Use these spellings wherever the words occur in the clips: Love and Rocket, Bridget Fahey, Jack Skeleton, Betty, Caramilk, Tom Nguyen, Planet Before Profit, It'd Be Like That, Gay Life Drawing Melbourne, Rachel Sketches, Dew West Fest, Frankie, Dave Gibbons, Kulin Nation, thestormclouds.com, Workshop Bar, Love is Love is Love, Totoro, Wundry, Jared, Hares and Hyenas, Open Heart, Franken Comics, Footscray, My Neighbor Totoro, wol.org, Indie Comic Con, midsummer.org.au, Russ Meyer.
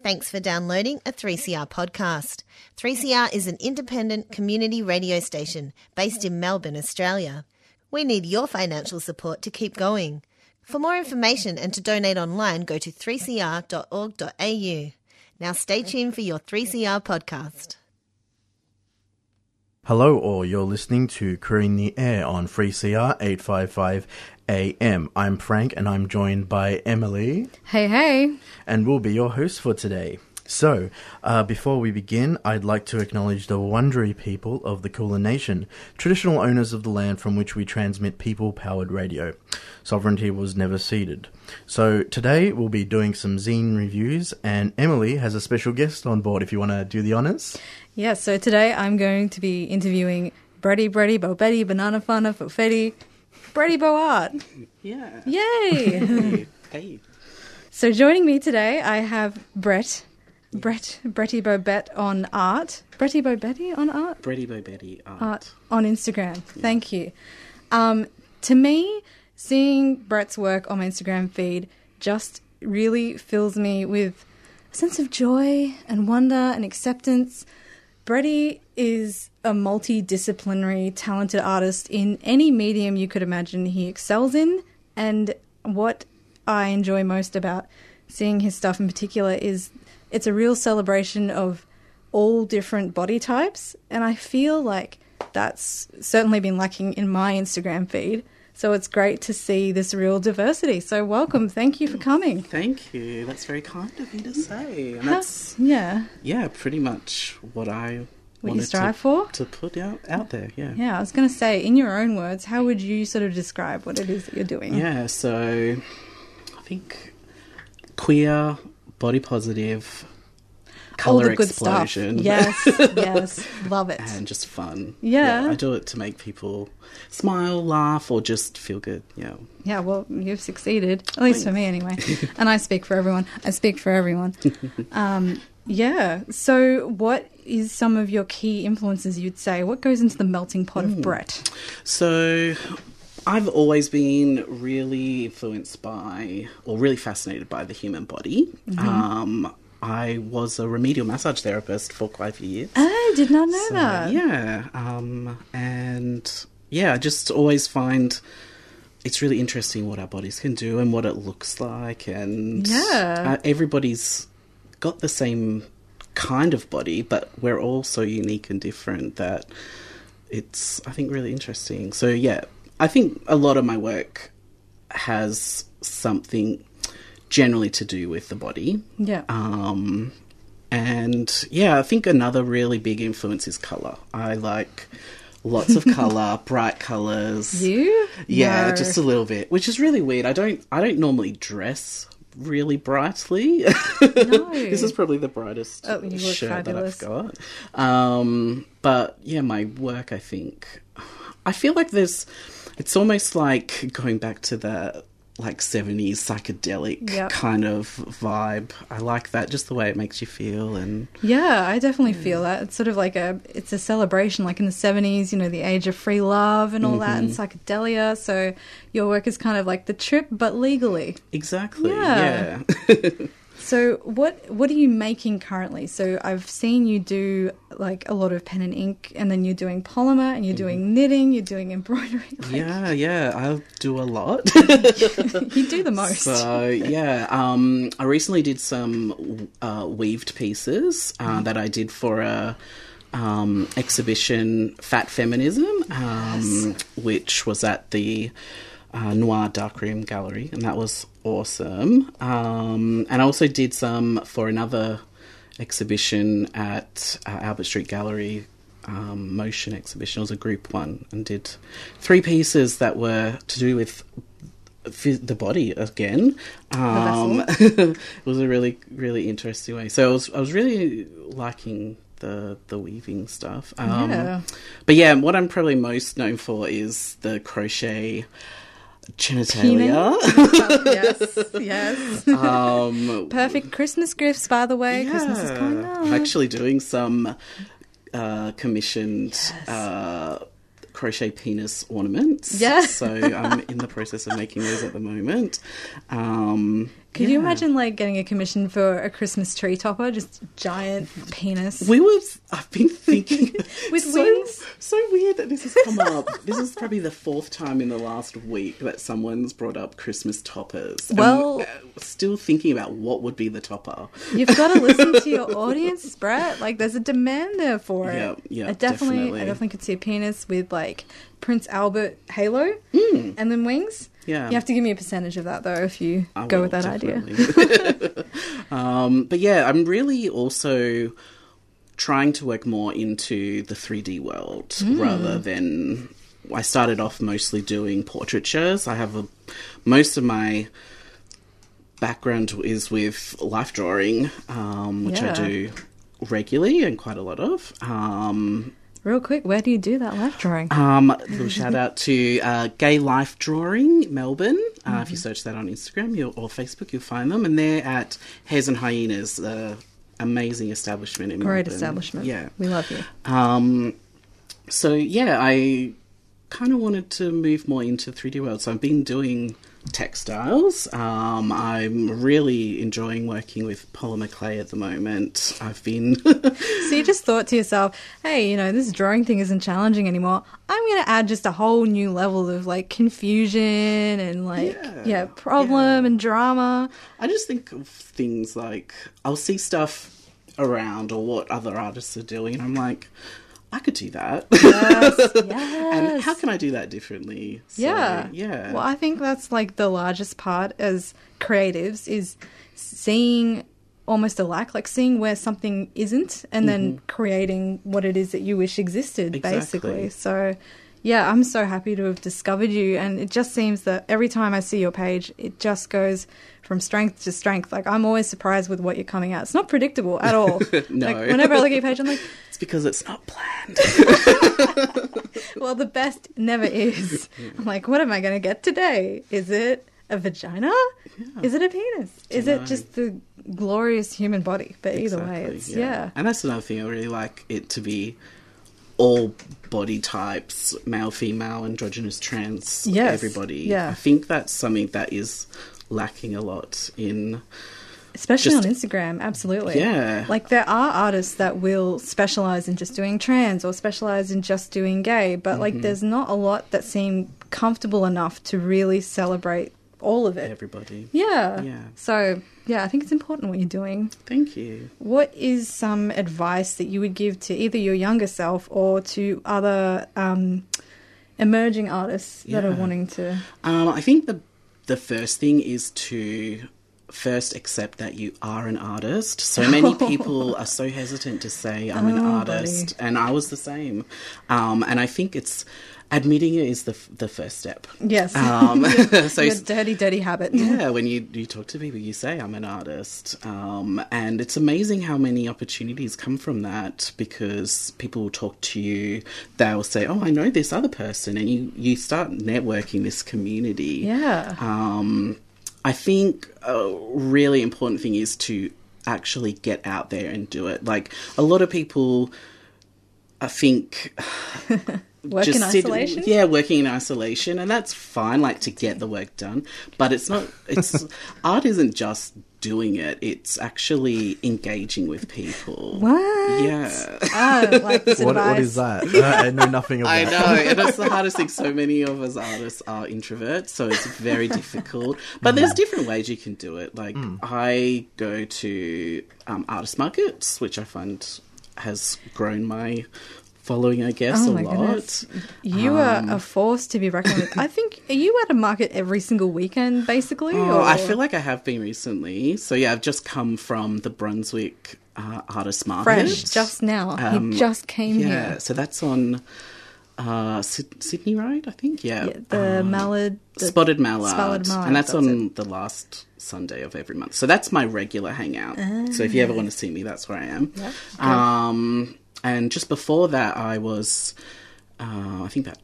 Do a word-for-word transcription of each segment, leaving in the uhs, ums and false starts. Thanks for downloading a three C R podcast. three C R is an independent community radio station based in Melbourne, Australia. We need your financial support to keep going. For more information and to donate online, go to three c r dot org dot a u. Now stay tuned for your three C R podcast. Hello all, you're listening to Crewing the Air on three C R eight fifty-five A M. I'm Frank and I'm joined by Emily. Hey, hey. And we'll be your hosts for today. So, uh, before we begin, I'd like to acknowledge the Wundry people of the Kulin Nation, traditional owners of the land from which we transmit people-powered radio. Sovereignty was never ceded. So today we'll be doing some zine reviews and Emily has a special guest on board if you want to do the honours. Yeah, so today I'm going to be interviewing Bretty, Bretty, Bobetti, Banana Fana, Fofetti, Bretty Boart. Yeah. Yay! Hey. Hey. So joining me today, I have Brett, Brett, Bretty Bobet on art. Bretty Bobetti on art? Bretty Bobetti art. Art on Instagram. Yeah. Thank you. Um, to me, seeing Brett's work on my Instagram feed just really fills me with a sense of joy and wonder and acceptance. Bretty is a multidisciplinary, talented artist in any medium you could imagine he excels in. And what I enjoy most about seeing his stuff in particular is it's a real celebration of all different body types. And I feel like that's certainly been lacking in my Instagram feed. So it's great to see this real diversity. So welcome. Thank you for coming. Thank you. That's very kind of you to say. And that's, yeah. Yeah, pretty much what I what wanted you strive to, for? to put out, out there. Yeah, yeah. I was going to say, in your own words, how would you sort of describe what it is that you're doing? Yeah, so I think queer, body positive, colour explosion. Yes, yes. Love it. And just fun. Yeah. yeah. I do it to make people smile, laugh, or just feel good. Yeah. Yeah, well, you've succeeded, at least Thanks. for me anyway. And I speak for everyone. I speak for everyone. Um, yeah. So what is some of your key influences, you'd say? What goes into the melting pot mm. of Brett? So I've always been really influenced by or really fascinated by the human body. Mm-hmm. Um I was a remedial massage therapist for quite a few years. I did not know so, that. Yeah. Um, and, yeah, I just always find it's really interesting what our bodies can do and what it looks like. And yeah. uh, everybody's got the same kind of body, but we're all so unique and different that it's, I think, really interesting. So, yeah, I think a lot of my work has something generally to do with the body. Yeah. Um, and, yeah, I think another really big influence is colour. I like lots of colour, bright colours. You? Yeah, no. Just a little bit, which is really weird. I don't I don't normally dress really brightly. No. This is probably the brightest oh, you look shirt fabulous. that I've got. Um, but, yeah, my work, I think, I feel like there's, it's almost like going back to the like seventies psychedelic yep. kind of vibe. I like that, just the way it makes you feel. And yeah, I definitely yeah. feel that. It's sort of like a, it's a celebration, like in the seventies, you know, the age of free love and all mm-hmm. that and psychedelia. So your work is kind of like the trip, but legally. Exactly, yeah. yeah. So what what are you making currently? So I've seen you do like a lot of pen and ink, and then you're doing polymer, and you're doing knitting, you're doing embroidery. Like... Yeah, yeah, I do a lot. You do the most. So yeah, um, I recently did some uh, weaved pieces uh, that I did for a um, exhibition, Fat Feminism, um, yes. which was at the Uh, Noir Darkroom Gallery, and that was awesome. Um, and I also did some for another exhibition at uh, Albert Street Gallery, um, motion exhibition. It was a group one, and did three pieces that were to do with the body again. Um, it was a really, really interesting way. So I was, I was really liking the the weaving stuff. Um, yeah. But yeah, what I'm probably most known for is the crochet genitalia. Yes, yes. Um, Perfect Christmas gifts, by the way. Yeah. Christmas is coming up. I'm actually doing some uh, commissioned yes. uh, crochet penis ornaments. Yes. So I'm in the process of making those at the moment. Um, Could yeah. you imagine, like, getting a commission for a Christmas tree topper, just giant penis? We were... I've been thinking... With so, wings? So weird that this has come up. This is probably the fourth time in the last week that someone's brought up Christmas toppers. Well... And, uh, still thinking about what would be the topper. You've got to listen to your audience, Brett. Like, there's a demand there for it. Yeah, yeah, I definitely, definitely. I definitely could see a penis with, like, Prince Albert halo mm. and then wings. Yeah. You have to give me a percentage of that, though, if you I go will, with that definitely. idea. um, but, yeah, I'm really also trying to work more into the three D world mm. rather than... I started off mostly doing portraitures. I have a... Most of my background is with life drawing, um, which yeah. I do regularly and quite a lot of. Um Real quick, where do you do that life drawing? Um, little shout out to uh, Gay Life Drawing Melbourne. Uh, mm-hmm. If you search that on Instagram you'll, or Facebook, you'll find them. And they're at Hares and Hyenas, the amazing establishment in Great Melbourne. Great establishment. Yeah. We love you. Um, so, yeah, I kind of wanted to move more into the three D world. So I've been doing textiles. Um, I'm really enjoying working with polymer clay at the moment. I've been... So you just thought to yourself, hey, you know, this drawing thing isn't challenging anymore. I'm going to add just a whole new level of, like, confusion and, like, yeah, yeah problem yeah. and drama. I just think of things like, I'll see stuff around or what other artists are doing and I'm like... I could do that. Yes, yes. And how can I do that differently? So, yeah. Yeah. Well, I think that's, like, the largest part as creatives is seeing almost alike, like seeing where something isn't and mm-hmm. then creating what it is that you wish existed, exactly. basically. So, yeah, I'm so happy to have discovered you. And it just seems that every time I see your page, it just goes from strength to strength. Like, I'm always surprised with what you're coming at. It's not predictable at all. No. Like, whenever I look at your page, I'm like... It's because it's not planned. Well, the best never is. I'm like, what am I going to get today? Is it a vagina? Yeah. Is it a penis? Is know. it just the glorious human body? But either exactly, way, it's... Yeah. yeah. And that's another thing. I really like it to be all body types, male, female, androgynous, trans, yes. everybody. Yeah. I think that's something that is... lacking a lot in, especially just, on Instagram. Absolutely. Yeah, like there are artists that will specialize in just doing trans or specialize in just doing gay, but mm-hmm. like there's not a lot that seem comfortable enough to really celebrate all of it, everybody. Yeah. Yeah. So yeah, I think it's important what you're doing. Thank you. What is some advice that you would give to either your younger self or to other um emerging artists yeah. that are wanting to um I think the The first thing is to first accept that you are an artist. So many people are so hesitant to say, I'm oh, an artist. Buddy. And I was the same. Um, and I think it's admitting it is the the first step. Yes. Um, your, so your dirty, dirty habit. Yeah, when you, you talk to people, you say, I'm an artist. Um, and it's amazing how many opportunities come from that, because people will talk to you, they'll say, oh, I know this other person. And you, you start networking this community. Yeah. Um, I think a really important thing is to actually get out there and do it. Like, a lot of people, I think... Work just in isolation? Sit, yeah, working in isolation. And that's fine, like, to get the work done. But it's not, it's, art isn't just doing it. It's actually engaging with people. What? Yeah. Oh, like this what, what is that? No, I know nothing about that. I know. And that's the hardest thing. So many of us artists are introverts, so it's very difficult. But there's different ways you can do it. Like, mm. I go to um, artist markets, which I find has grown my... following, I guess, oh a lot. Goodness. You um, are a force to be reckoned with. I think, are you at a market every single weekend, basically? Oh, or? I feel like I have been recently. So, yeah, I've just come from the Brunswick uh, Artist Market. Fresh, just now. Um, you just came yeah, here. Yeah, so that's on uh, Sid- Sydney Road, I think, yeah. yeah the um, mallard. The Spotted Mallard. Spotted Mallard. And that's, that's on it. the last Sunday of every month. So that's my regular hangout. Uh, so if you ever want to see me, that's where I am. Yep. Um... And just before that, I was, uh, I think about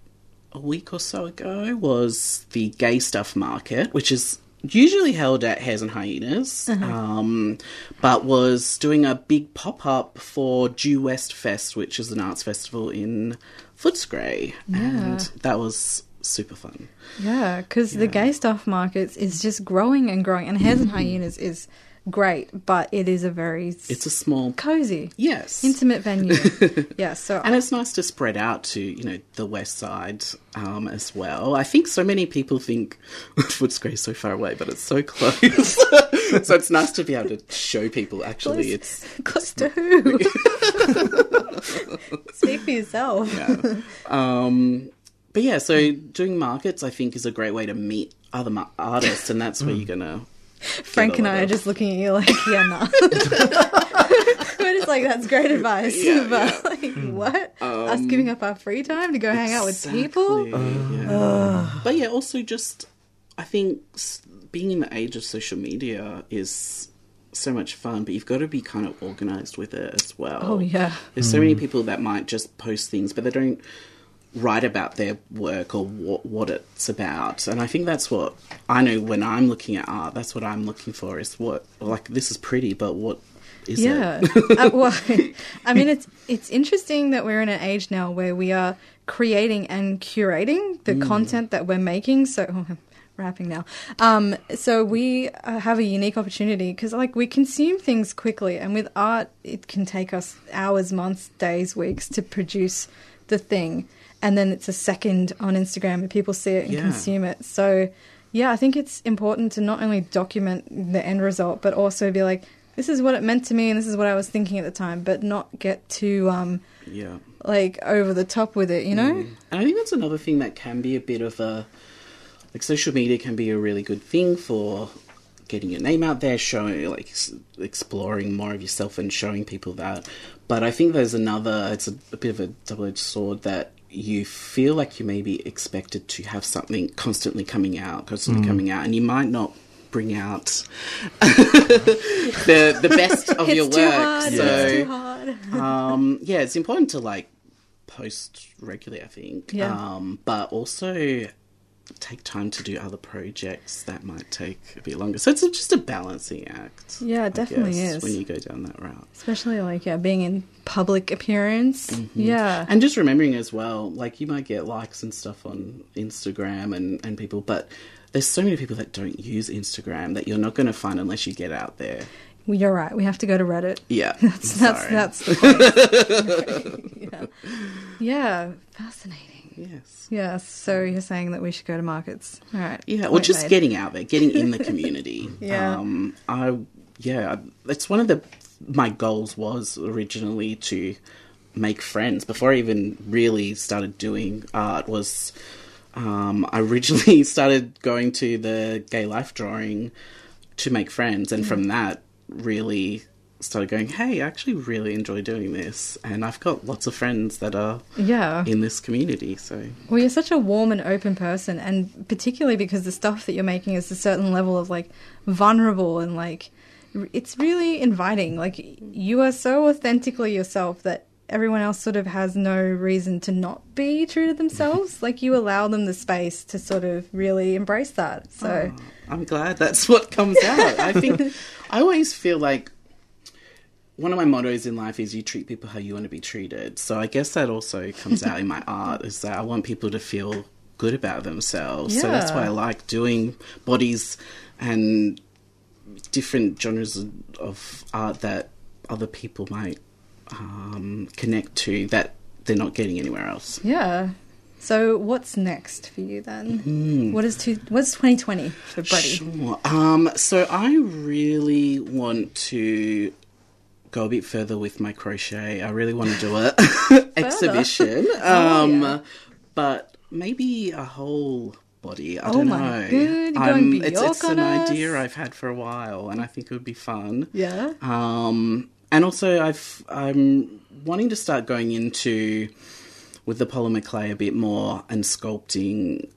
a week or so ago, was the Gay Stuff Market, which is usually held at Hares and Hyenas, uh-huh. um, but was doing a big pop-up for Dew West Fest, which is an arts festival in Footscray. Yeah. And that was super fun. Yeah, because yeah. the gay stuff markets is just growing and growing, and Hares and Hyenas is great, but it is a very... It's a small... Cozy. Yes. Intimate venue. yeah, so... And I, it's nice to spread out to, you know, the west side um, as well. I think so many people think Footscray is so far away, but it's so close. So it's nice to be able to show people, actually, close, it's... Close to who? Speak for yourself. Yeah. Um... But yeah, so doing markets, I think, is a great way to meet other ma- artists, and that's where you're gonna. Frank and I are just looking at you like, yeah, nah. We're just like, that's great advice, yeah, but yeah. like, what? Um, Us giving up our free time to go exactly, hang out with people? Yeah. But yeah, also just, I think being in the age of social media is so much fun, but you've got to be kind of organised with it as well. Oh yeah, there's mm. so many people that might just post things, but they don't write about their work or what, what it's about. And I think that's what I know when I'm looking at art, that's what I'm looking for is what, like, this is pretty, but what is yeah. it? uh, well, I mean, it's it's interesting that we're in an age now where we are creating and curating the mm. content that we're making. So oh, I'm rapping now. Um, so we uh, have a unique opportunity because, like, we consume things quickly. And with art, it can take us hours, months, days, weeks to produce the thing. And then it's a second on Instagram and people see it and yeah. consume it. So, yeah, I think it's important to not only document the end result, but also be like, this is what it meant to me and this is what I was thinking at the time, but not get too, um, yeah, like, over the top with it, you know? Mm. And I think that's another thing that can be a bit of a... Like, social media can be a really good thing for getting your name out there, showing, like, exploring more of yourself and showing people that. But I think there's another... It's a, a bit of a double-edged sword that... You feel like you may be expected to have something constantly coming out, constantly mm. coming out, and you might not bring out the the best of it's your too work. Hard, so, it's too hard. um, yeah, it's important to like post regularly, I think, yeah. um, but also take time to do other projects that might take a bit longer. So it's just a balancing act. Yeah, it definitely guess, is when you go down that route, especially like yeah, being in public appearance. Mm-hmm. Yeah, and just remembering as well, like you might get likes and stuff on Instagram and, and people, but there's so many people that don't use Instagram that you're not going to find unless you get out there. Well, you're right. We have to go to Reddit. Yeah, that's that's, that's the point. yeah. yeah, fascinating. Yes. Yeah, so you're saying that we should go to markets. All right. Yeah, or just made. getting out there, getting in the community. yeah. Um, I, yeah, that's one of the, my goals was originally to make friends. Before I even really started doing art was, um, I originally started going to the Gay Life Drawing to make friends. And mm. from that, really... started going, hey, I actually really enjoy doing this, and I've got lots of friends that are yeah. in this community. So, well, you're such a warm and open person, and particularly because the stuff that you're making is a certain level of, like, vulnerable and, like, it's really inviting. Like, you are so authentically yourself that everyone else sort of has no reason to not be true to themselves. Like, you allow them the space to sort of really embrace that. So oh, I'm glad that's what comes out. I think I always feel like one of my mottos in life is you treat people how you want to be treated. So I guess that also comes out in my art, is that I want people to feel good about themselves. Yeah. So that's why I like doing bodies and different genres of art that other people might um, connect to that they're not getting anywhere else. Yeah. So what's next for you then? Mm-hmm. What is two, what's twenty twenty for Brady? Sure. Um, so I really want to... go a bit further with my crochet. I really want to do an exhibition. Um, oh, yeah. But maybe a whole body. I oh don't my know. Good. Um, going it's it's an us. idea I've had for a while and I think it would be fun. Yeah. Um, and also I've, I'm wanting to start going into, with the polymer clay a bit more, and sculpting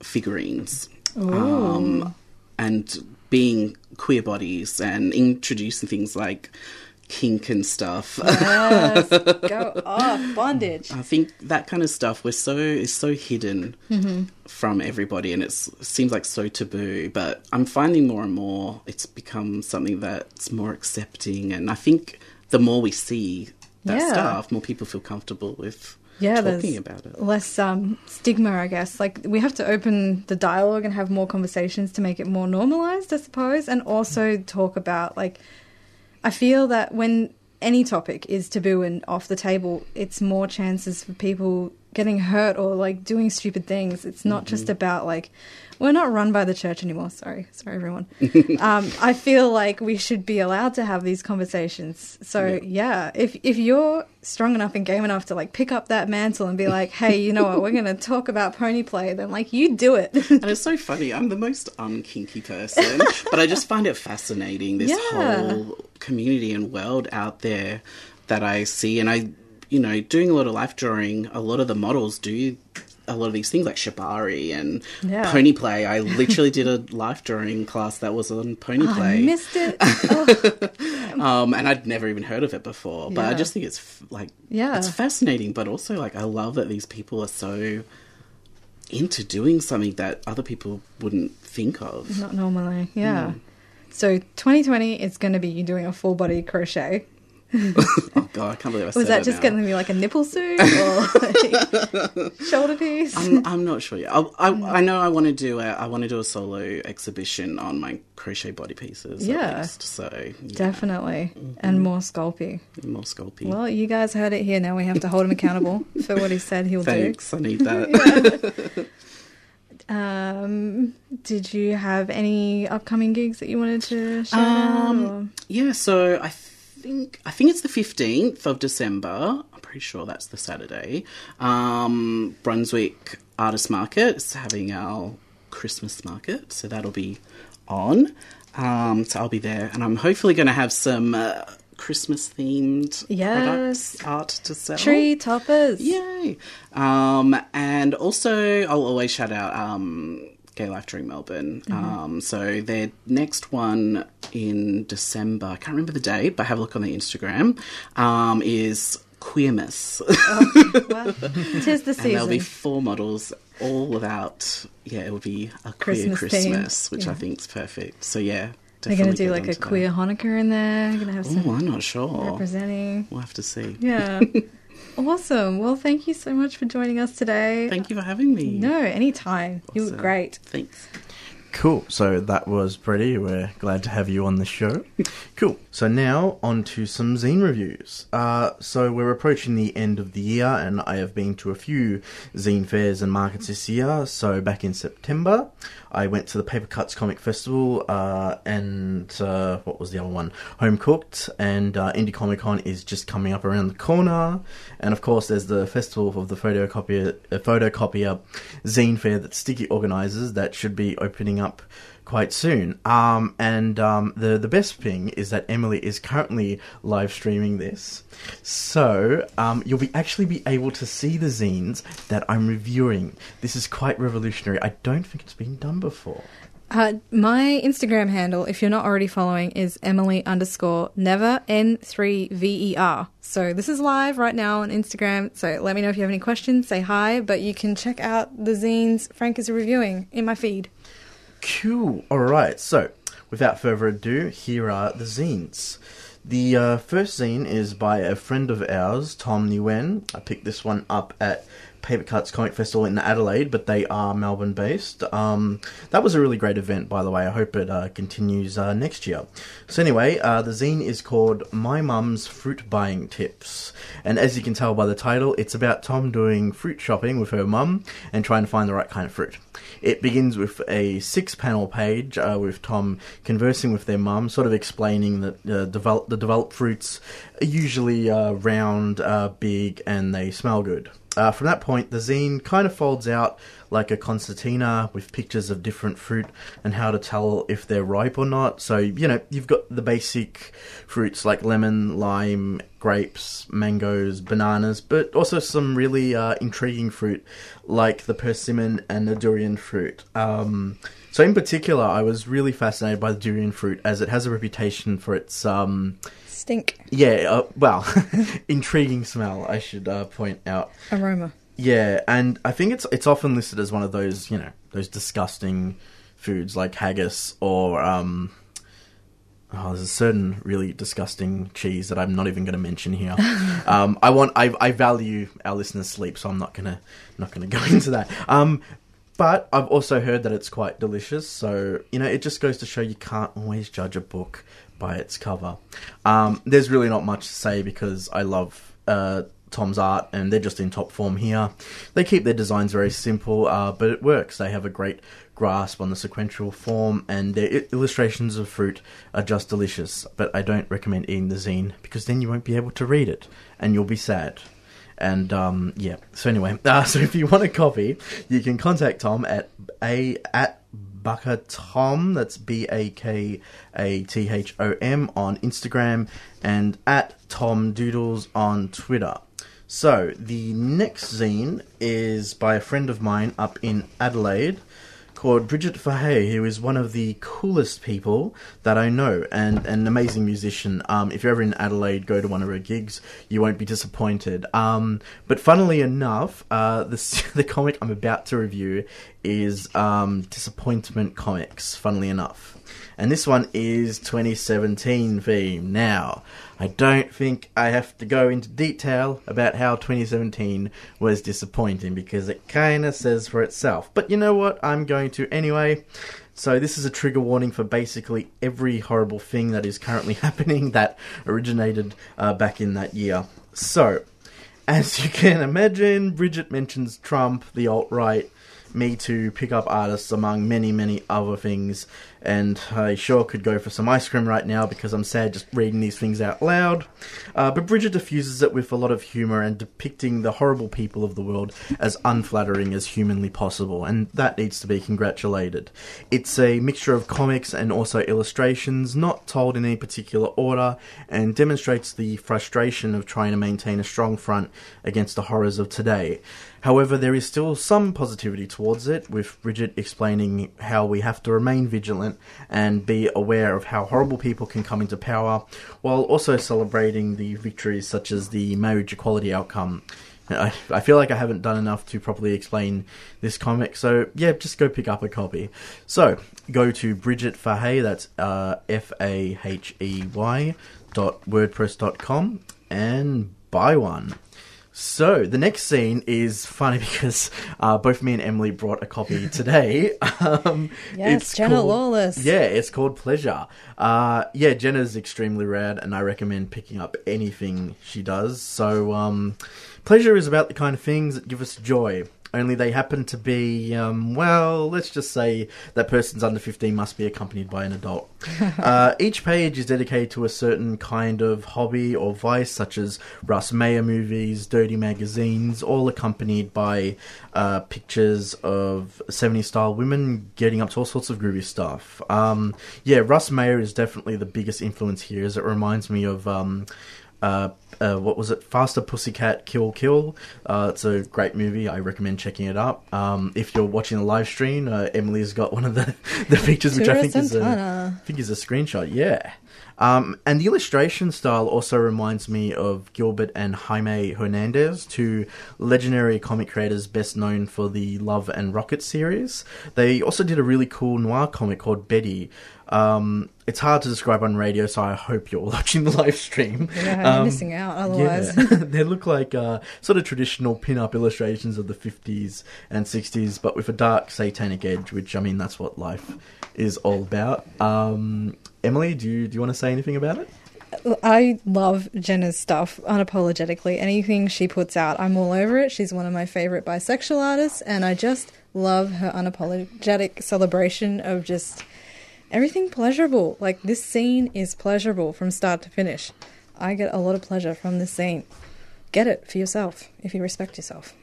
figurines. Um, and being queer bodies and introducing things like kink and stuff. Yes, go off bondage. I think that kind of stuff we're so is so hidden mm-hmm. from everybody, and it's, it seems like so taboo. But I'm finding more and more it's become something that's more accepting, and I think the more we see that yeah. stuff, more people feel comfortable with yeah, talking about it. Less um, stigma, I guess. Like, we have to open the dialogue and have more conversations to make it more normalized, I suppose, and also talk about, like, I feel that when any topic is taboo and off the table, it's more chances for people getting hurt or, like, doing stupid things. It's not mm-hmm. just about, like, we're not run by the church anymore. Sorry. Sorry, everyone. um, I feel like we should be allowed to have these conversations. So, yeah, yeah if if you're strong enough and game enough to, like, pick up that mantle and be like, hey, you know what, we're going to talk about pony play, then, like, you do it. And it's so funny. I'm the most unkinky person, but I just find it fascinating, this yeah. whole community and world out there that I see. And I, you know, doing a lot of life drawing, a lot of the models do a lot of these things like shibari and yeah. pony play. I literally did a life drawing class that was on pony oh, play. I missed it. Oh. um, and I'd never even heard of it before. But yeah. I just think it's f- like, yeah. it's fascinating. But also, like, I love that these people are so into doing something that other people wouldn't think of. Not normally, yeah. Mm. So twenty twenty is going to be you doing a full body crochet. Oh god, I can't believe I said that. Was that just going to be like a nipple suit or like shoulder piece? I'm, I'm not sure yet. I, I, I know I want to do a I want to do a solo exhibition on my crochet body pieces. Yeah, least, so yeah. definitely, mm-hmm. and more Sculpey. More Sculpey. Well, you guys heard it here. Now we have to hold him accountable for what he said he'll Thanks, do. Thanks, I need that. Um, did you have any upcoming gigs that you wanted to share? Um, yeah, so I. Th- I think, I think it's the fifteenth of December. I'm pretty sure that's the Saturday. Um, Brunswick Artist Market is having our Christmas market, so that'll be on. Um, so I'll be there, and I'm hopefully going to have some uh, Christmas-themed yes. products, art to sell. Tree toppers. Yay. Um, and also, I'll always shout out um, Gay Life Drawing Melbourne. Mm-hmm. Um, so their next one in December, I can't remember the date, but have a look on their Instagram, um, is Queermas. Oh, well, 'tis the season. And there'll be four models all about, yeah, it'll be a queer Christmas, Christmas which yeah. I think is perfect. So, yeah. They're going to do like a queer that. Hanukkah in there. Going to have some. Oh, I'm not sure. Representing. We'll have to see. Yeah. Awesome. Well, thank you so much for joining us today. Thank you for having me. No, anytime. Awesome. You were great. Thanks. Cool. So that was Brady. We're glad to have you on the show. Cool. So now on to some zine reviews. Uh, so we're approaching the end of the year, and I have been to a few zine fairs and markets this year. So back in September, I went to the Paper Cuts Comic Festival uh, and uh, what was the other one? Home Cooked, and uh, Indie Comic Con is just coming up around the corner. And of course, there's the Festival of the Photocopier, uh, Photocopier zine fair that Sticky organises that should be opening up quite soon. Um, and um, the, the best thing is that Emily is currently live streaming this. So um, you'll be actually be able to see the zines that I'm reviewing. This is quite revolutionary. I don't think it's been done before. Uh, my Instagram handle, if you're not already following, is Emily underscore never N three V E R. So this is live right now on Instagram. So let me know if you have any questions, say hi, but you can check out the zines Frank is reviewing in my feed. Cool. All right. So, without further ado, here are the zines. The uh, first zine is by a friend of ours, Tom Nguyen. I picked this one up at Paper Cuts Comic Festival in Adelaide, but they are Melbourne-based. Um, that was a really great event, by the way. I hope it uh, continues uh, next year. So anyway, uh, the zine is called My Mum's Fruit Buying Tips. And as you can tell by the title, it's about Tom doing fruit shopping with her mum and trying to find the right kind of fruit. It begins with a six-panel page uh, with Tom conversing with their mum, sort of explaining that uh, develop, the developed fruits are usually uh, round, uh, big, and they smell good. Uh, from that point, the zine kind of folds out like a concertina with pictures of different fruit and how to tell if they're ripe or not. So, you know, you've got the basic fruits like lemon, lime, grapes, mangoes, bananas, but also some really uh, intriguing fruit like the persimmon and the durian fruit. Um, so in particular, I was really fascinated by the durian fruit as it has a reputation for its... Um, Stink. Yeah, uh, well, intriguing smell, I should uh, point out. Aroma. Yeah, and I think it's it's often listed as one of those, you know, those disgusting foods like haggis or um, oh, there's a certain really disgusting cheese that I'm not even going to mention here. um, I want, I, I value our listeners' sleep, so I'm not gonna, not gonna go into that. Um, but I've also heard that it's quite delicious. So, you know, it just goes to show you can't always judge a book by its cover. Um, there's really not much to say because I love uh, Tom's art, and they're just in top form here. They keep their designs very simple, uh, but it works. They have a great grasp on the sequential form, and their illustrations of fruit are just delicious. But I don't recommend eating the zine, because then you won't be able to read it and you'll be sad. And um, yeah, so anyway, uh, so if you want a copy, you can contact Tom at a at Baka Thom, that's B A K A T H O M on Instagram, and at Tom Doodles on Twitter. So the next zine is by a friend of mine up in Adelaide, called Bridget Fahey, who is one of the coolest people that I know, and, and an amazing musician. Um, if you're ever in Adelaide, go to one of her gigs. You won't be disappointed. Um, but funnily enough, uh, this, the comic I'm about to review is um, Disappointment Comics, funnily enough. And this one is twenty seventeen theme. Now, I don't think I have to go into detail about how twenty seventeen was disappointing, because it kind of says for itself. But you know what? I'm going to anyway. So this is a trigger warning for basically every horrible thing that is currently happening that originated uh, back in that year. So, as you can imagine, Bridget mentions Trump, the alt-right, Me Too, pick up artists, among many, many other things. And I sure could go for some ice cream right now, because I'm sad just reading these things out loud. Uh, but Bridget diffuses it with a lot of humour and depicting the horrible people of the world as unflattering as humanly possible, and that needs to be congratulated. It's a mixture of comics and also illustrations, not told in any particular order, and demonstrates the frustration of trying to maintain a strong front against the horrors of today. However, there is still some positivity towards it, with Bridget explaining how we have to remain vigilant and be aware of how horrible people can come into power, while also celebrating the victories such as the marriage equality outcome. I, I feel like I haven't done enough to properly explain this comic, so yeah, just go pick up a copy. So, go to Bridget Fahey, that's uh, F A H E Y dot wordpress dot com, and buy one. So, the next scene is funny because uh, both me and Emily brought a copy today. um, yes, it's Jenna called, Lawless. Yeah, it's called Pleasure. Uh, yeah, Jenna's extremely rad, and I recommend picking up anything she does. So, um, Pleasure is about the kind of things that give us joy. Only they happen to be, um, well, let's just say that persons under fifteen must be accompanied by an adult. uh, each page is dedicated to a certain kind of hobby or vice, such as Russ Meyer movies, dirty magazines, all accompanied by uh, pictures of seventies-style women getting up to all sorts of groovy stuff. Um, yeah, Russ Meyer is definitely the biggest influence here, as it reminds me of... Um, uh, Uh, what was it? Faster Pussycat Kill Kill. Uh, it's a great movie. I recommend checking it up. Um, if you're watching the live stream, uh, Emily's got one of the, the features, which I think is a, I think is a screenshot. Yeah. Um, and the illustration style also reminds me of Gilbert and Jaime Hernandez, two legendary comic creators best known for the Love and Rocket series. They also did a really cool noir comic called Betty. Um, it's hard to describe on radio, so I hope you're watching the live stream. Yeah, you're um, missing out otherwise. Yeah. They look like uh, sort of traditional pin-up illustrations of the fifties and sixties, but with a dark satanic edge, which, I mean, that's what life is all about. Um... Emily, do you do you want to say anything about it? I love Jenna's stuff unapologetically. Anything she puts out, I'm all over it. She's one of my favourite bisexual artists, and I just love her unapologetic celebration of just everything pleasurable. Like, this scene is pleasurable from start to finish. I get a lot of pleasure from this scene. Get it for yourself, if you respect yourself.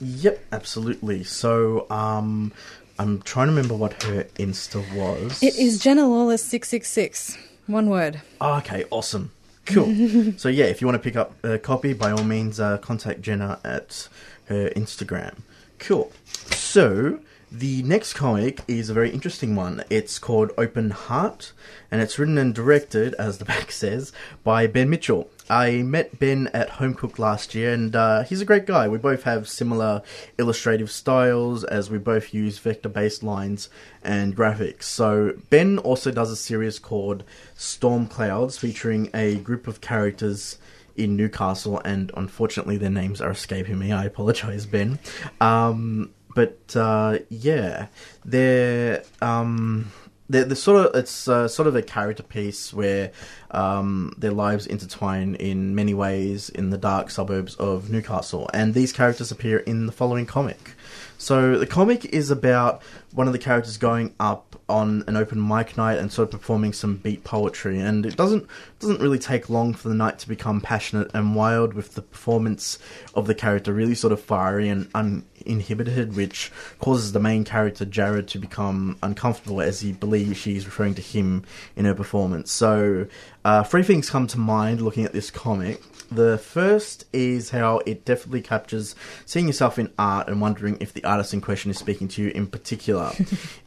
Yep, absolutely. So, um... I'm trying to remember what her Insta was. It is Jenna Lawless six six six. One word. Oh, okay, awesome. Cool. So, yeah, if you want to pick up a copy, by all means, uh, contact Jenna at her Instagram. Cool. So, The next comic is a very interesting one. It's called Open Heart, and it's written and directed, as the back says, by Ben Mitchell. I met Ben at Home Cooked last year, and uh, he's a great guy. We both have similar illustrative styles, as we both use vector-based lines and graphics. So Ben also does a series called Storm Clouds, featuring a group of characters in Newcastle, and unfortunately their names are escaping me. I apologise, Ben. Um, but, uh, yeah, they're... Um, They're, they're sort of, it's uh, sort of a character piece where um, their lives intertwine in many ways in the dark suburbs of Newcastle, and these characters appear in the following comic. So the comic is about one of the characters going up on an open mic night and sort of performing some beat poetry, and it doesn't doesn't really take long for the night to become passionate and wild, with the performance of the character really sort of fiery and uninhibited, which causes the main character Jared to become uncomfortable, as he believes she's referring to him in her performance. So uh, three things come to mind looking at this comic. The first is how it definitely captures seeing yourself in art and wondering if the artist in question is speaking to you in particular.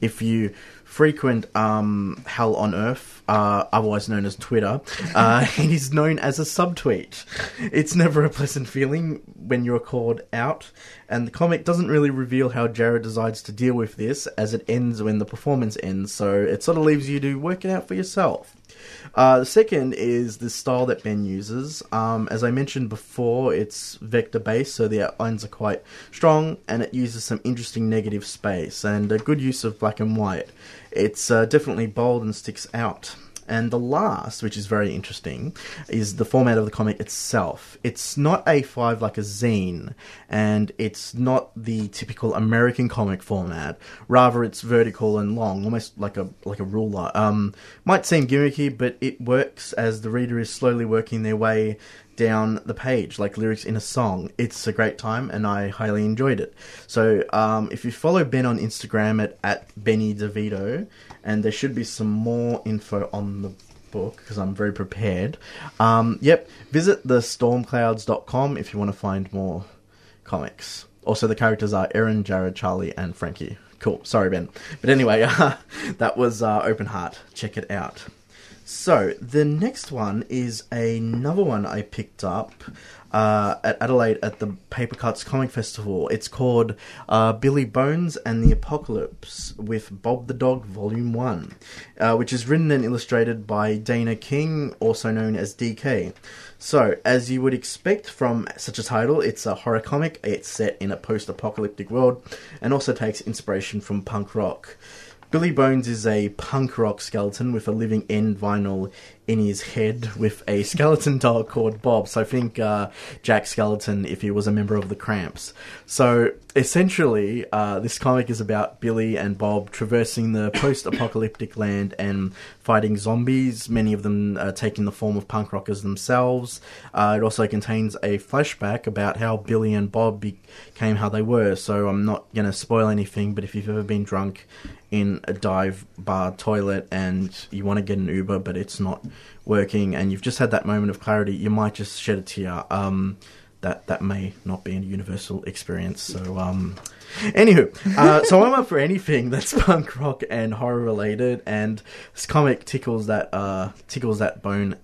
If you frequent um, Hell on Earth, uh, otherwise known as Twitter, uh, it is known as a subtweet. It's never a pleasant feeling when you're called out, and the comic doesn't really reveal how Jared decides to deal with this, as it ends when the performance ends, so it sort of leaves you to work it out for yourself. Uh, the second is the style that Ben uses. Um, as I mentioned before, it's vector-based, so the outlines are quite strong, and it uses some interesting negative space, and a good use of black and white. It's uh, definitely bold and sticks out. And the last, which is very interesting, is the format of the comic itself. It's not A five like a zine, and it's not the typical American comic format. Rather, it's vertical and long, almost like a like a ruler. Um, might seem gimmicky, but it works as the reader is slowly working their way down the page, like lyrics in a song. It's a great time, and I highly enjoyed it. So, um, if you follow Ben on Instagram at, at Benny DeVito, and there should be some more info on the book, because I'm very prepared. Um, yep, visit the storm clouds dot com if you want to find more comics. Also, the characters are Erin, Jared, Charlie, and Frankie. Cool, sorry, Ben. But anyway, uh, that was uh, Open Heart. Check it out. So, the next one is another one I picked up uh, at Adelaide at the Paper Cuts Comic Festival. It's called uh, Billy Bones and the Apocalypse, with Bob the Dog Volume one, uh, which is written and illustrated by Dana King, also known as D K. So, as you would expect from such a title, it's a horror comic. It's set in a post-apocalyptic world and also takes inspiration from punk rock. Billy Bones is a punk rock skeleton with a living end vinyl in his head, with a skeleton doll called Bob. So I think uh, Jack Skeleton, if he was a member of the Cramps. So essentially, uh, this comic is about Billy and Bob traversing the post-apocalyptic land and fighting zombies, many of them uh, taking the form of punk rockers themselves. Uh, it also contains a flashback about how Billy and Bob became how they were. So I'm not going to spoil anything, but if you've ever been drunk in a dive bar toilet and you want to get an Uber but it's not working and you've just had that moment of clarity, you might just shed a tear. Um, that that may not be a universal experience. So, um, anywho, uh, so I'm up for anything that's punk rock and horror related, and this comic tickles that uh, tickles that bone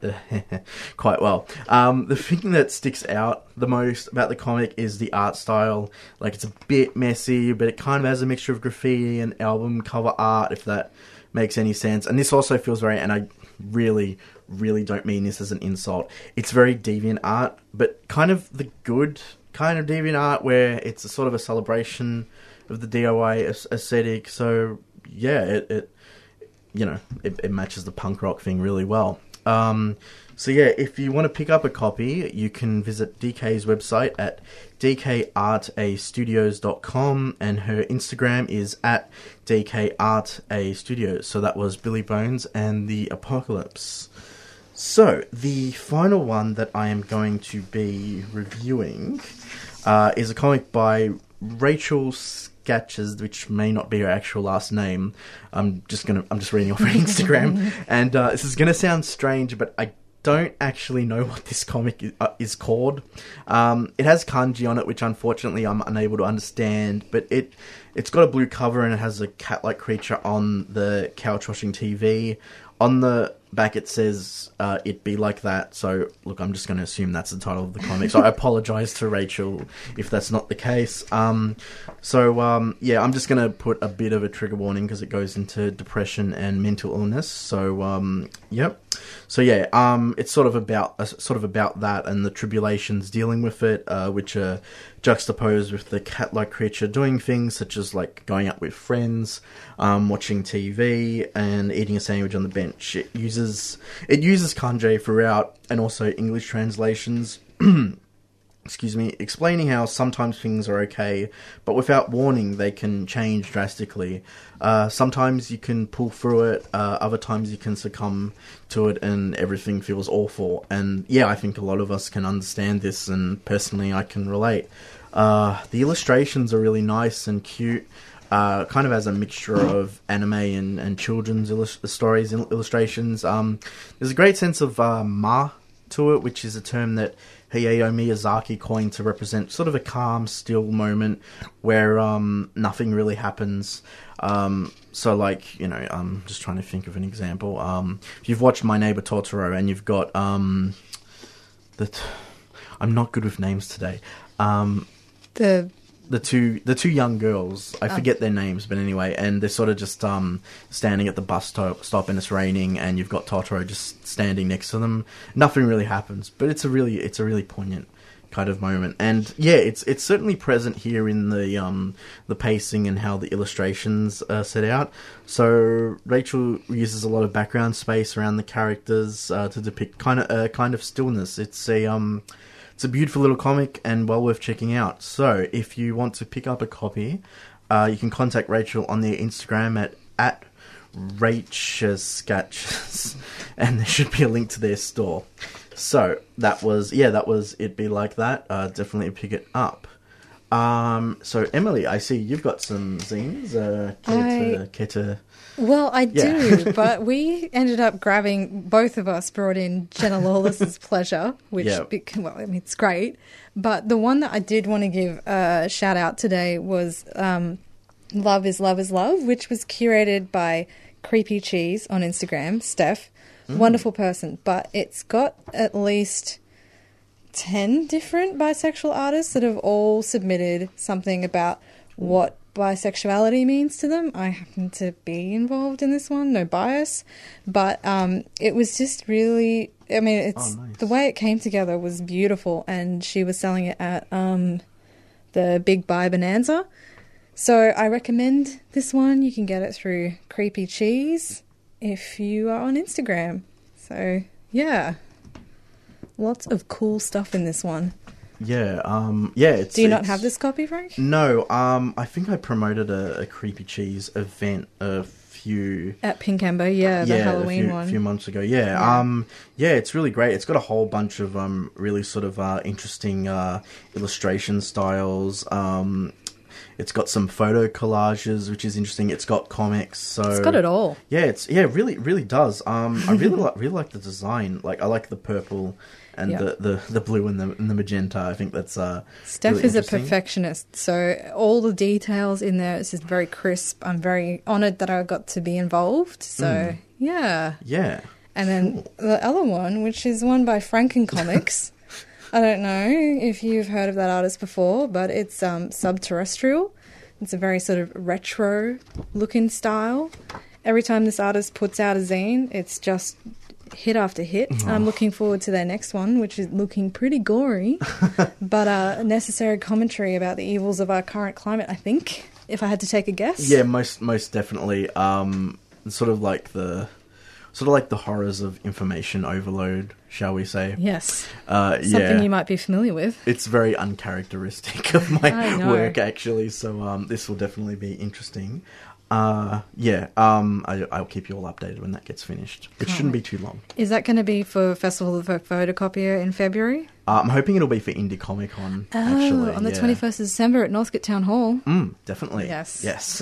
quite well. Um, the thing that sticks out the most about the comic is the art style. Like, it's a bit messy, but it kind of has a mixture of graffiti and album cover art, if that makes any sense. And this also feels very, and I really, really don't mean this as an insult, it's very deviant art, but kind of the good kind of deviant art, where it's a sort of a celebration of the D I Y aesthetic. So yeah, it, it you know, it, it matches the punk rock thing really well. Um, so yeah, if you want to pick up a copy, you can visit D K's website at d k art a studios dot com, and her Instagram is at d k art a studios. So that was Billy Bones and the Apocalypse. So, the final one that I am going to be reviewing uh, is a comic by Rachel Sketches, which may not be her actual last name. I'm just gonna, I'm just reading off her Instagram, and uh, this is gonna sound strange, but I don't actually know what this comic is, uh, is called. Um, it has kanji on it, which unfortunately I'm unable to understand, but it, it's got a blue cover and it has a cat-like creature on the couch watching T V. On the back it says, uh, It'd Be Like That, so look, I'm just going to assume that's the title of the comic, so I apologise to Rachel if that's not the case. Um, so, um, yeah, I'm just going to put a bit of a trigger warning because it goes into depression and mental illness, so, um, yep. So, yeah, um, it's sort of about uh, sort of about that and the tribulations dealing with it, uh, which are juxtaposed with the cat-like creature doing things such as, like, going out with friends, um, watching T V, and eating a sandwich on the bench. It uses It uses kanji throughout and also English translations, excuse me, explaining how sometimes things are okay, but without warning they can change drastically. Uh, sometimes you can pull through it, uh, other times you can succumb to it and everything feels awful. And yeah, I think a lot of us can understand this, and personally I can relate. Uh, the illustrations are really nice and cute. Uh, kind of as a mixture of anime and, and children's illust- stories and illustrations. Um, there's a great sense of uh, ma to it, which is a term that Hayao Miyazaki coined to represent sort of a calm, still moment where um, nothing really happens. Um, so, like, you know, I'm just trying to think of an example. Um, if you've watched My Neighbor Totoro and you've got... Um, the t- I'm not good with names today. Um, the... The two the two young girls, I forget oh. their names, but anyway, and they're sort of just um, standing at the bus stop, stop and it's raining, and you've got Totoro just standing next to them. Nothing really happens, but it's a really it's a really poignant kind of moment. And yeah, it's it's certainly present here in the um, the pacing and how the illustrations are set out. So Rachel uses a lot of background space around the characters uh, to depict kind of a uh, kind of stillness. It's a um. It's a beautiful little comic and well worth checking out. So, if you want to pick up a copy, uh, you can contact Rachel on their Instagram at, at Rachel Sketches, and there should be a link to their store. So, that was, yeah, that was It'd Be Like That. Uh, definitely pick it up. Um, so, Emily, I see you've got some zines. Uh, care, I... to, care to... Well, I yeah. do, but we ended up grabbing, both of us brought in Jenna Lawless's Pleasure, which, yeah. well, I mean, it's great. But the one that I did want to give a shout out today was um, Love is Love is Love, which was curated by Creepy Cheese on Instagram, Steph. Mm. Wonderful person. But it's got at least... ten different bisexual artists that have all submitted something about what bisexuality means to them. I happen to be involved in this one, no bias, but um, it was just really, I mean, it's oh, nice. The way it came together was beautiful, and she was selling it at um, the Big Buy Bonanza. So I recommend this one. You can get it through Creepy Cheese if you are on Instagram. So, yeah. Lots of cool stuff in this one. Yeah, um, yeah. It's, Do you it's, not have this copy, Frank? No, um, I think I promoted a, a Creepy Cheese event a few... At Pink Amber, yeah, the yeah, Halloween a few, one. a few months ago, yeah. Yeah. Um, yeah, it's really great. It's got a whole bunch of um, really sort of uh, interesting uh, illustration styles. Um, it's got some photo collages, which is interesting. It's got comics, so it's got it all. Yeah, it's yeah, it really, really does. Um, I really like really like the design. Like, I like the purple and yep. the, the, the blue and the and the magenta. I think that's uh. Steph really is a perfectionist, so all the details in there is just very crisp. I'm very honoured that I got to be involved. So mm. yeah, yeah. And then cool. the other one, which is one by Franken Comics. I don't know if you've heard of that artist before, but it's um, Subterrestrial. It's a very sort of retro-looking style. Every time this artist puts out a zine, it's just hit after hit. Oh. I'm looking forward to their next one, which is looking pretty gory, but uh, necessary commentary about the evils of our current climate, I think, if I had to take a guess. Yeah, most most definitely. Um, sort of like the... Sort of like the horrors of information overload, shall we say? Yes. Uh, Something yeah. you might be familiar with. It's very uncharacteristic of my work, actually. So um, this will definitely be interesting. Uh, yeah, um, I, I'll keep you all updated when that gets finished. It Can't shouldn't wait. be too long. Is that going to be for Festival of the Photocopier in February? Uh, I'm hoping it'll be for Indie Comic Con, oh, actually. on the yeah. twenty-first of December at Northcote Town Hall. Mm, definitely. Yes. Yes.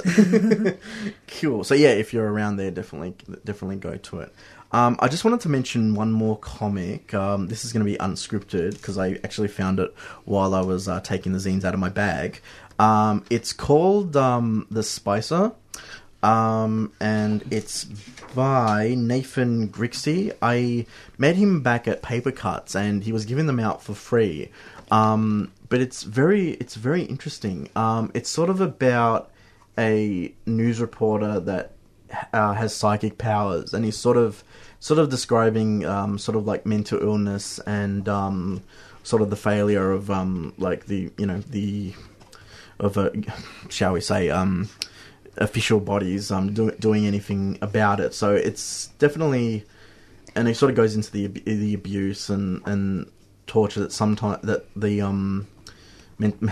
Cool. So, yeah, if you're around there, definitely definitely go to it. Um, I just wanted to mention one more comic. Um, this is going to be unscripted because I actually found it while I was uh, taking the zines out of my bag. Um, it's called um, The Spicer, um, and it's by Nathan Grixie. I met him back at Paper Cuts, and he was giving them out for free. Um, but it's very, it's very interesting. Um, it's sort of about a news reporter that Uh, has psychic powers, and he's sort of sort of describing um, sort of like mental illness and um, sort of the failure of um, like the you know the of a, shall we say um, official bodies um, do, doing anything about it. So it's definitely, and it sort of goes into the the abuse and, and torture that sometimes that the um,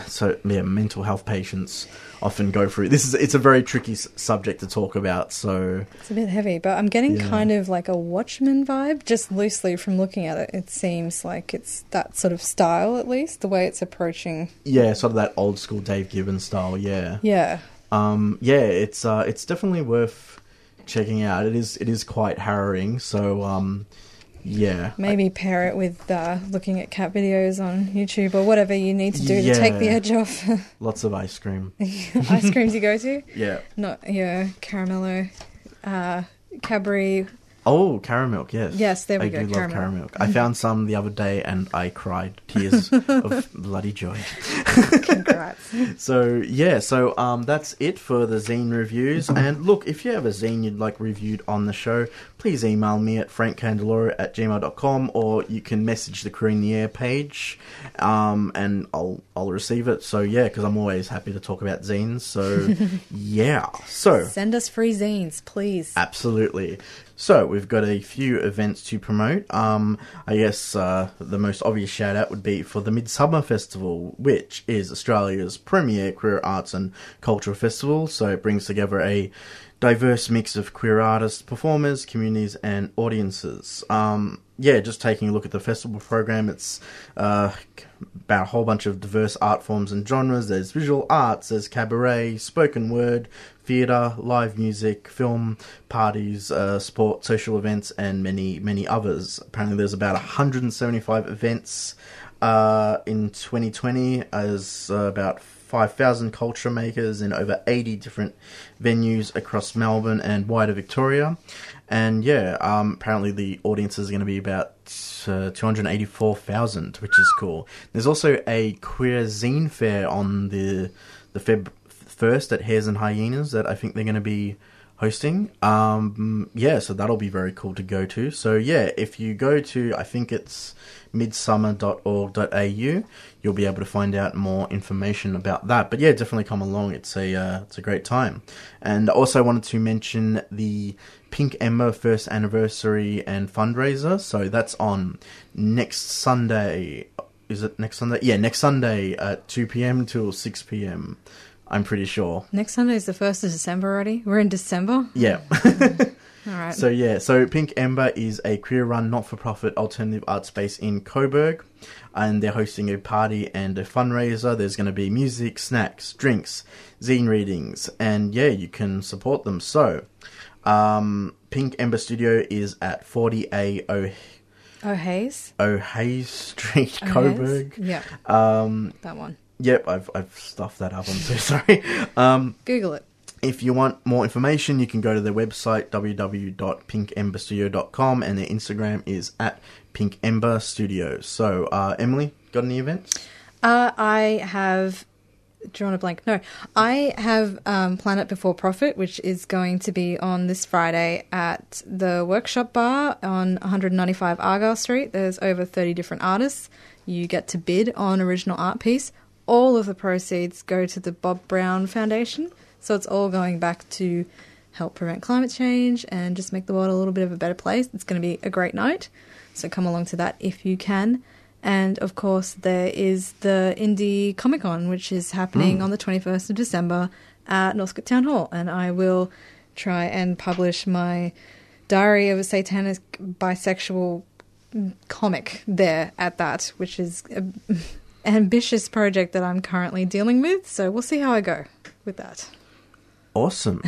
So yeah, mental health patients often go through. This is it's a very tricky s- subject to talk about. So it's a bit heavy, but I'm getting yeah. kind of like a Watchmen vibe, just loosely from looking at it. It seems like it's that sort of style, at least the way it's approaching. Yeah, sort of that old school Dave Gibbons style. Yeah, yeah, um, yeah. It's uh, it's definitely worth checking out. It is it is quite harrowing. So. Um, Yeah. Maybe I, pair it with uh, looking at cat videos on YouTube or whatever you need to do yeah. to take the edge off. Lots of ice cream. Ice creams you go to? Yeah. Not your Caramello, uh, Cadbury. Oh, Caramilk, yes. Yes, there we I go. I do Caramilk. love Caramilk. I found some the other day and I cried tears of bloody joy. Congrats. So, yeah, so um, that's it for the zine reviews. And look, if you have a zine you'd like reviewed on the show, please email me at frankcandeloro at gmail dot com, or you can message the Crew in the Air page um, and I'll I'll receive it. So, yeah, because I'm always happy to talk about zines. So, yeah. So send us free zines, please. Absolutely. So, we've got a few events to promote. Um, I guess uh, the most obvious shout-out would be for the Midsummer Festival, which is Australia's premier queer arts and cultural festival. So, it brings together a diverse mix of queer artists, performers, communities, and audiences. Um, yeah, just taking a look at the festival program, it's uh, about a whole bunch of diverse art forms and genres. There's visual arts, there's cabaret, spoken word, theatre, live music, film, parties, uh, sport, social events, and many, many others. Apparently there's about one hundred seventy-five events uh, in twenty twenty, as uh, about five thousand culture makers in over eighty different venues across Melbourne and wider Victoria. And yeah, um, apparently the audience is going to be about uh, two hundred eighty-four thousand, which is cool. There's also a queer zine fair on the the February first at Hares and Hyenas that I think they're going to be hosting. Um, yeah, so that'll be very cool to go to. So yeah, if you go to, I think it's midsummer dot org dot a u, you'll be able to find out more information about that. But yeah, definitely come along. It's a uh, it's a great time. And I also wanted to mention the Pink Emma first anniversary and fundraiser. So that's on next Sunday. Is it next Sunday? Yeah, next Sunday at two p.m. till six p.m. I'm pretty sure. Next Sunday is the first of December already? We're in December? Yeah. All right. So, yeah. So, Pink Ember is a queer-run, not-for-profit alternative art space in Coburg. And they're hosting a party and a fundraiser. There's going to be music, snacks, drinks, zine readings. And, yeah, you can support them. So, um, Pink Ember Studio is at forty A O. O'Hays? O'Hays Street, O'Hays? Coburg. Yeah. Um, that one. Yep, I've I've stuffed that up. I'm so sorry. Um, Google it. If you want more information, you can go to their website, w w w dot pink ember studio dot com, and their Instagram is at Pink Ember Studio. So, uh, Emily, got any events? Uh, I have drawn a blank. No, I have um, Planet Before Profit, which is going to be on this Friday at the Workshop Bar on one ninety-five Argyle Street. There's over thirty different artists. You get to bid on original art piece. All of the proceeds go to the Bob Brown Foundation, so it's all going back to help prevent climate change and just make the world a little bit of a better place. It's going to be a great night, so come along to that if you can. And, of course, there is the Indie Comic Con, which is happening mm. on the twenty-first of December at Northcote Town Hall, and I will try and publish my Diary of a Satanic Bisexual comic there at that, which is a ambitious project that I'm currently dealing with, so we'll see how I go with that. Awesome.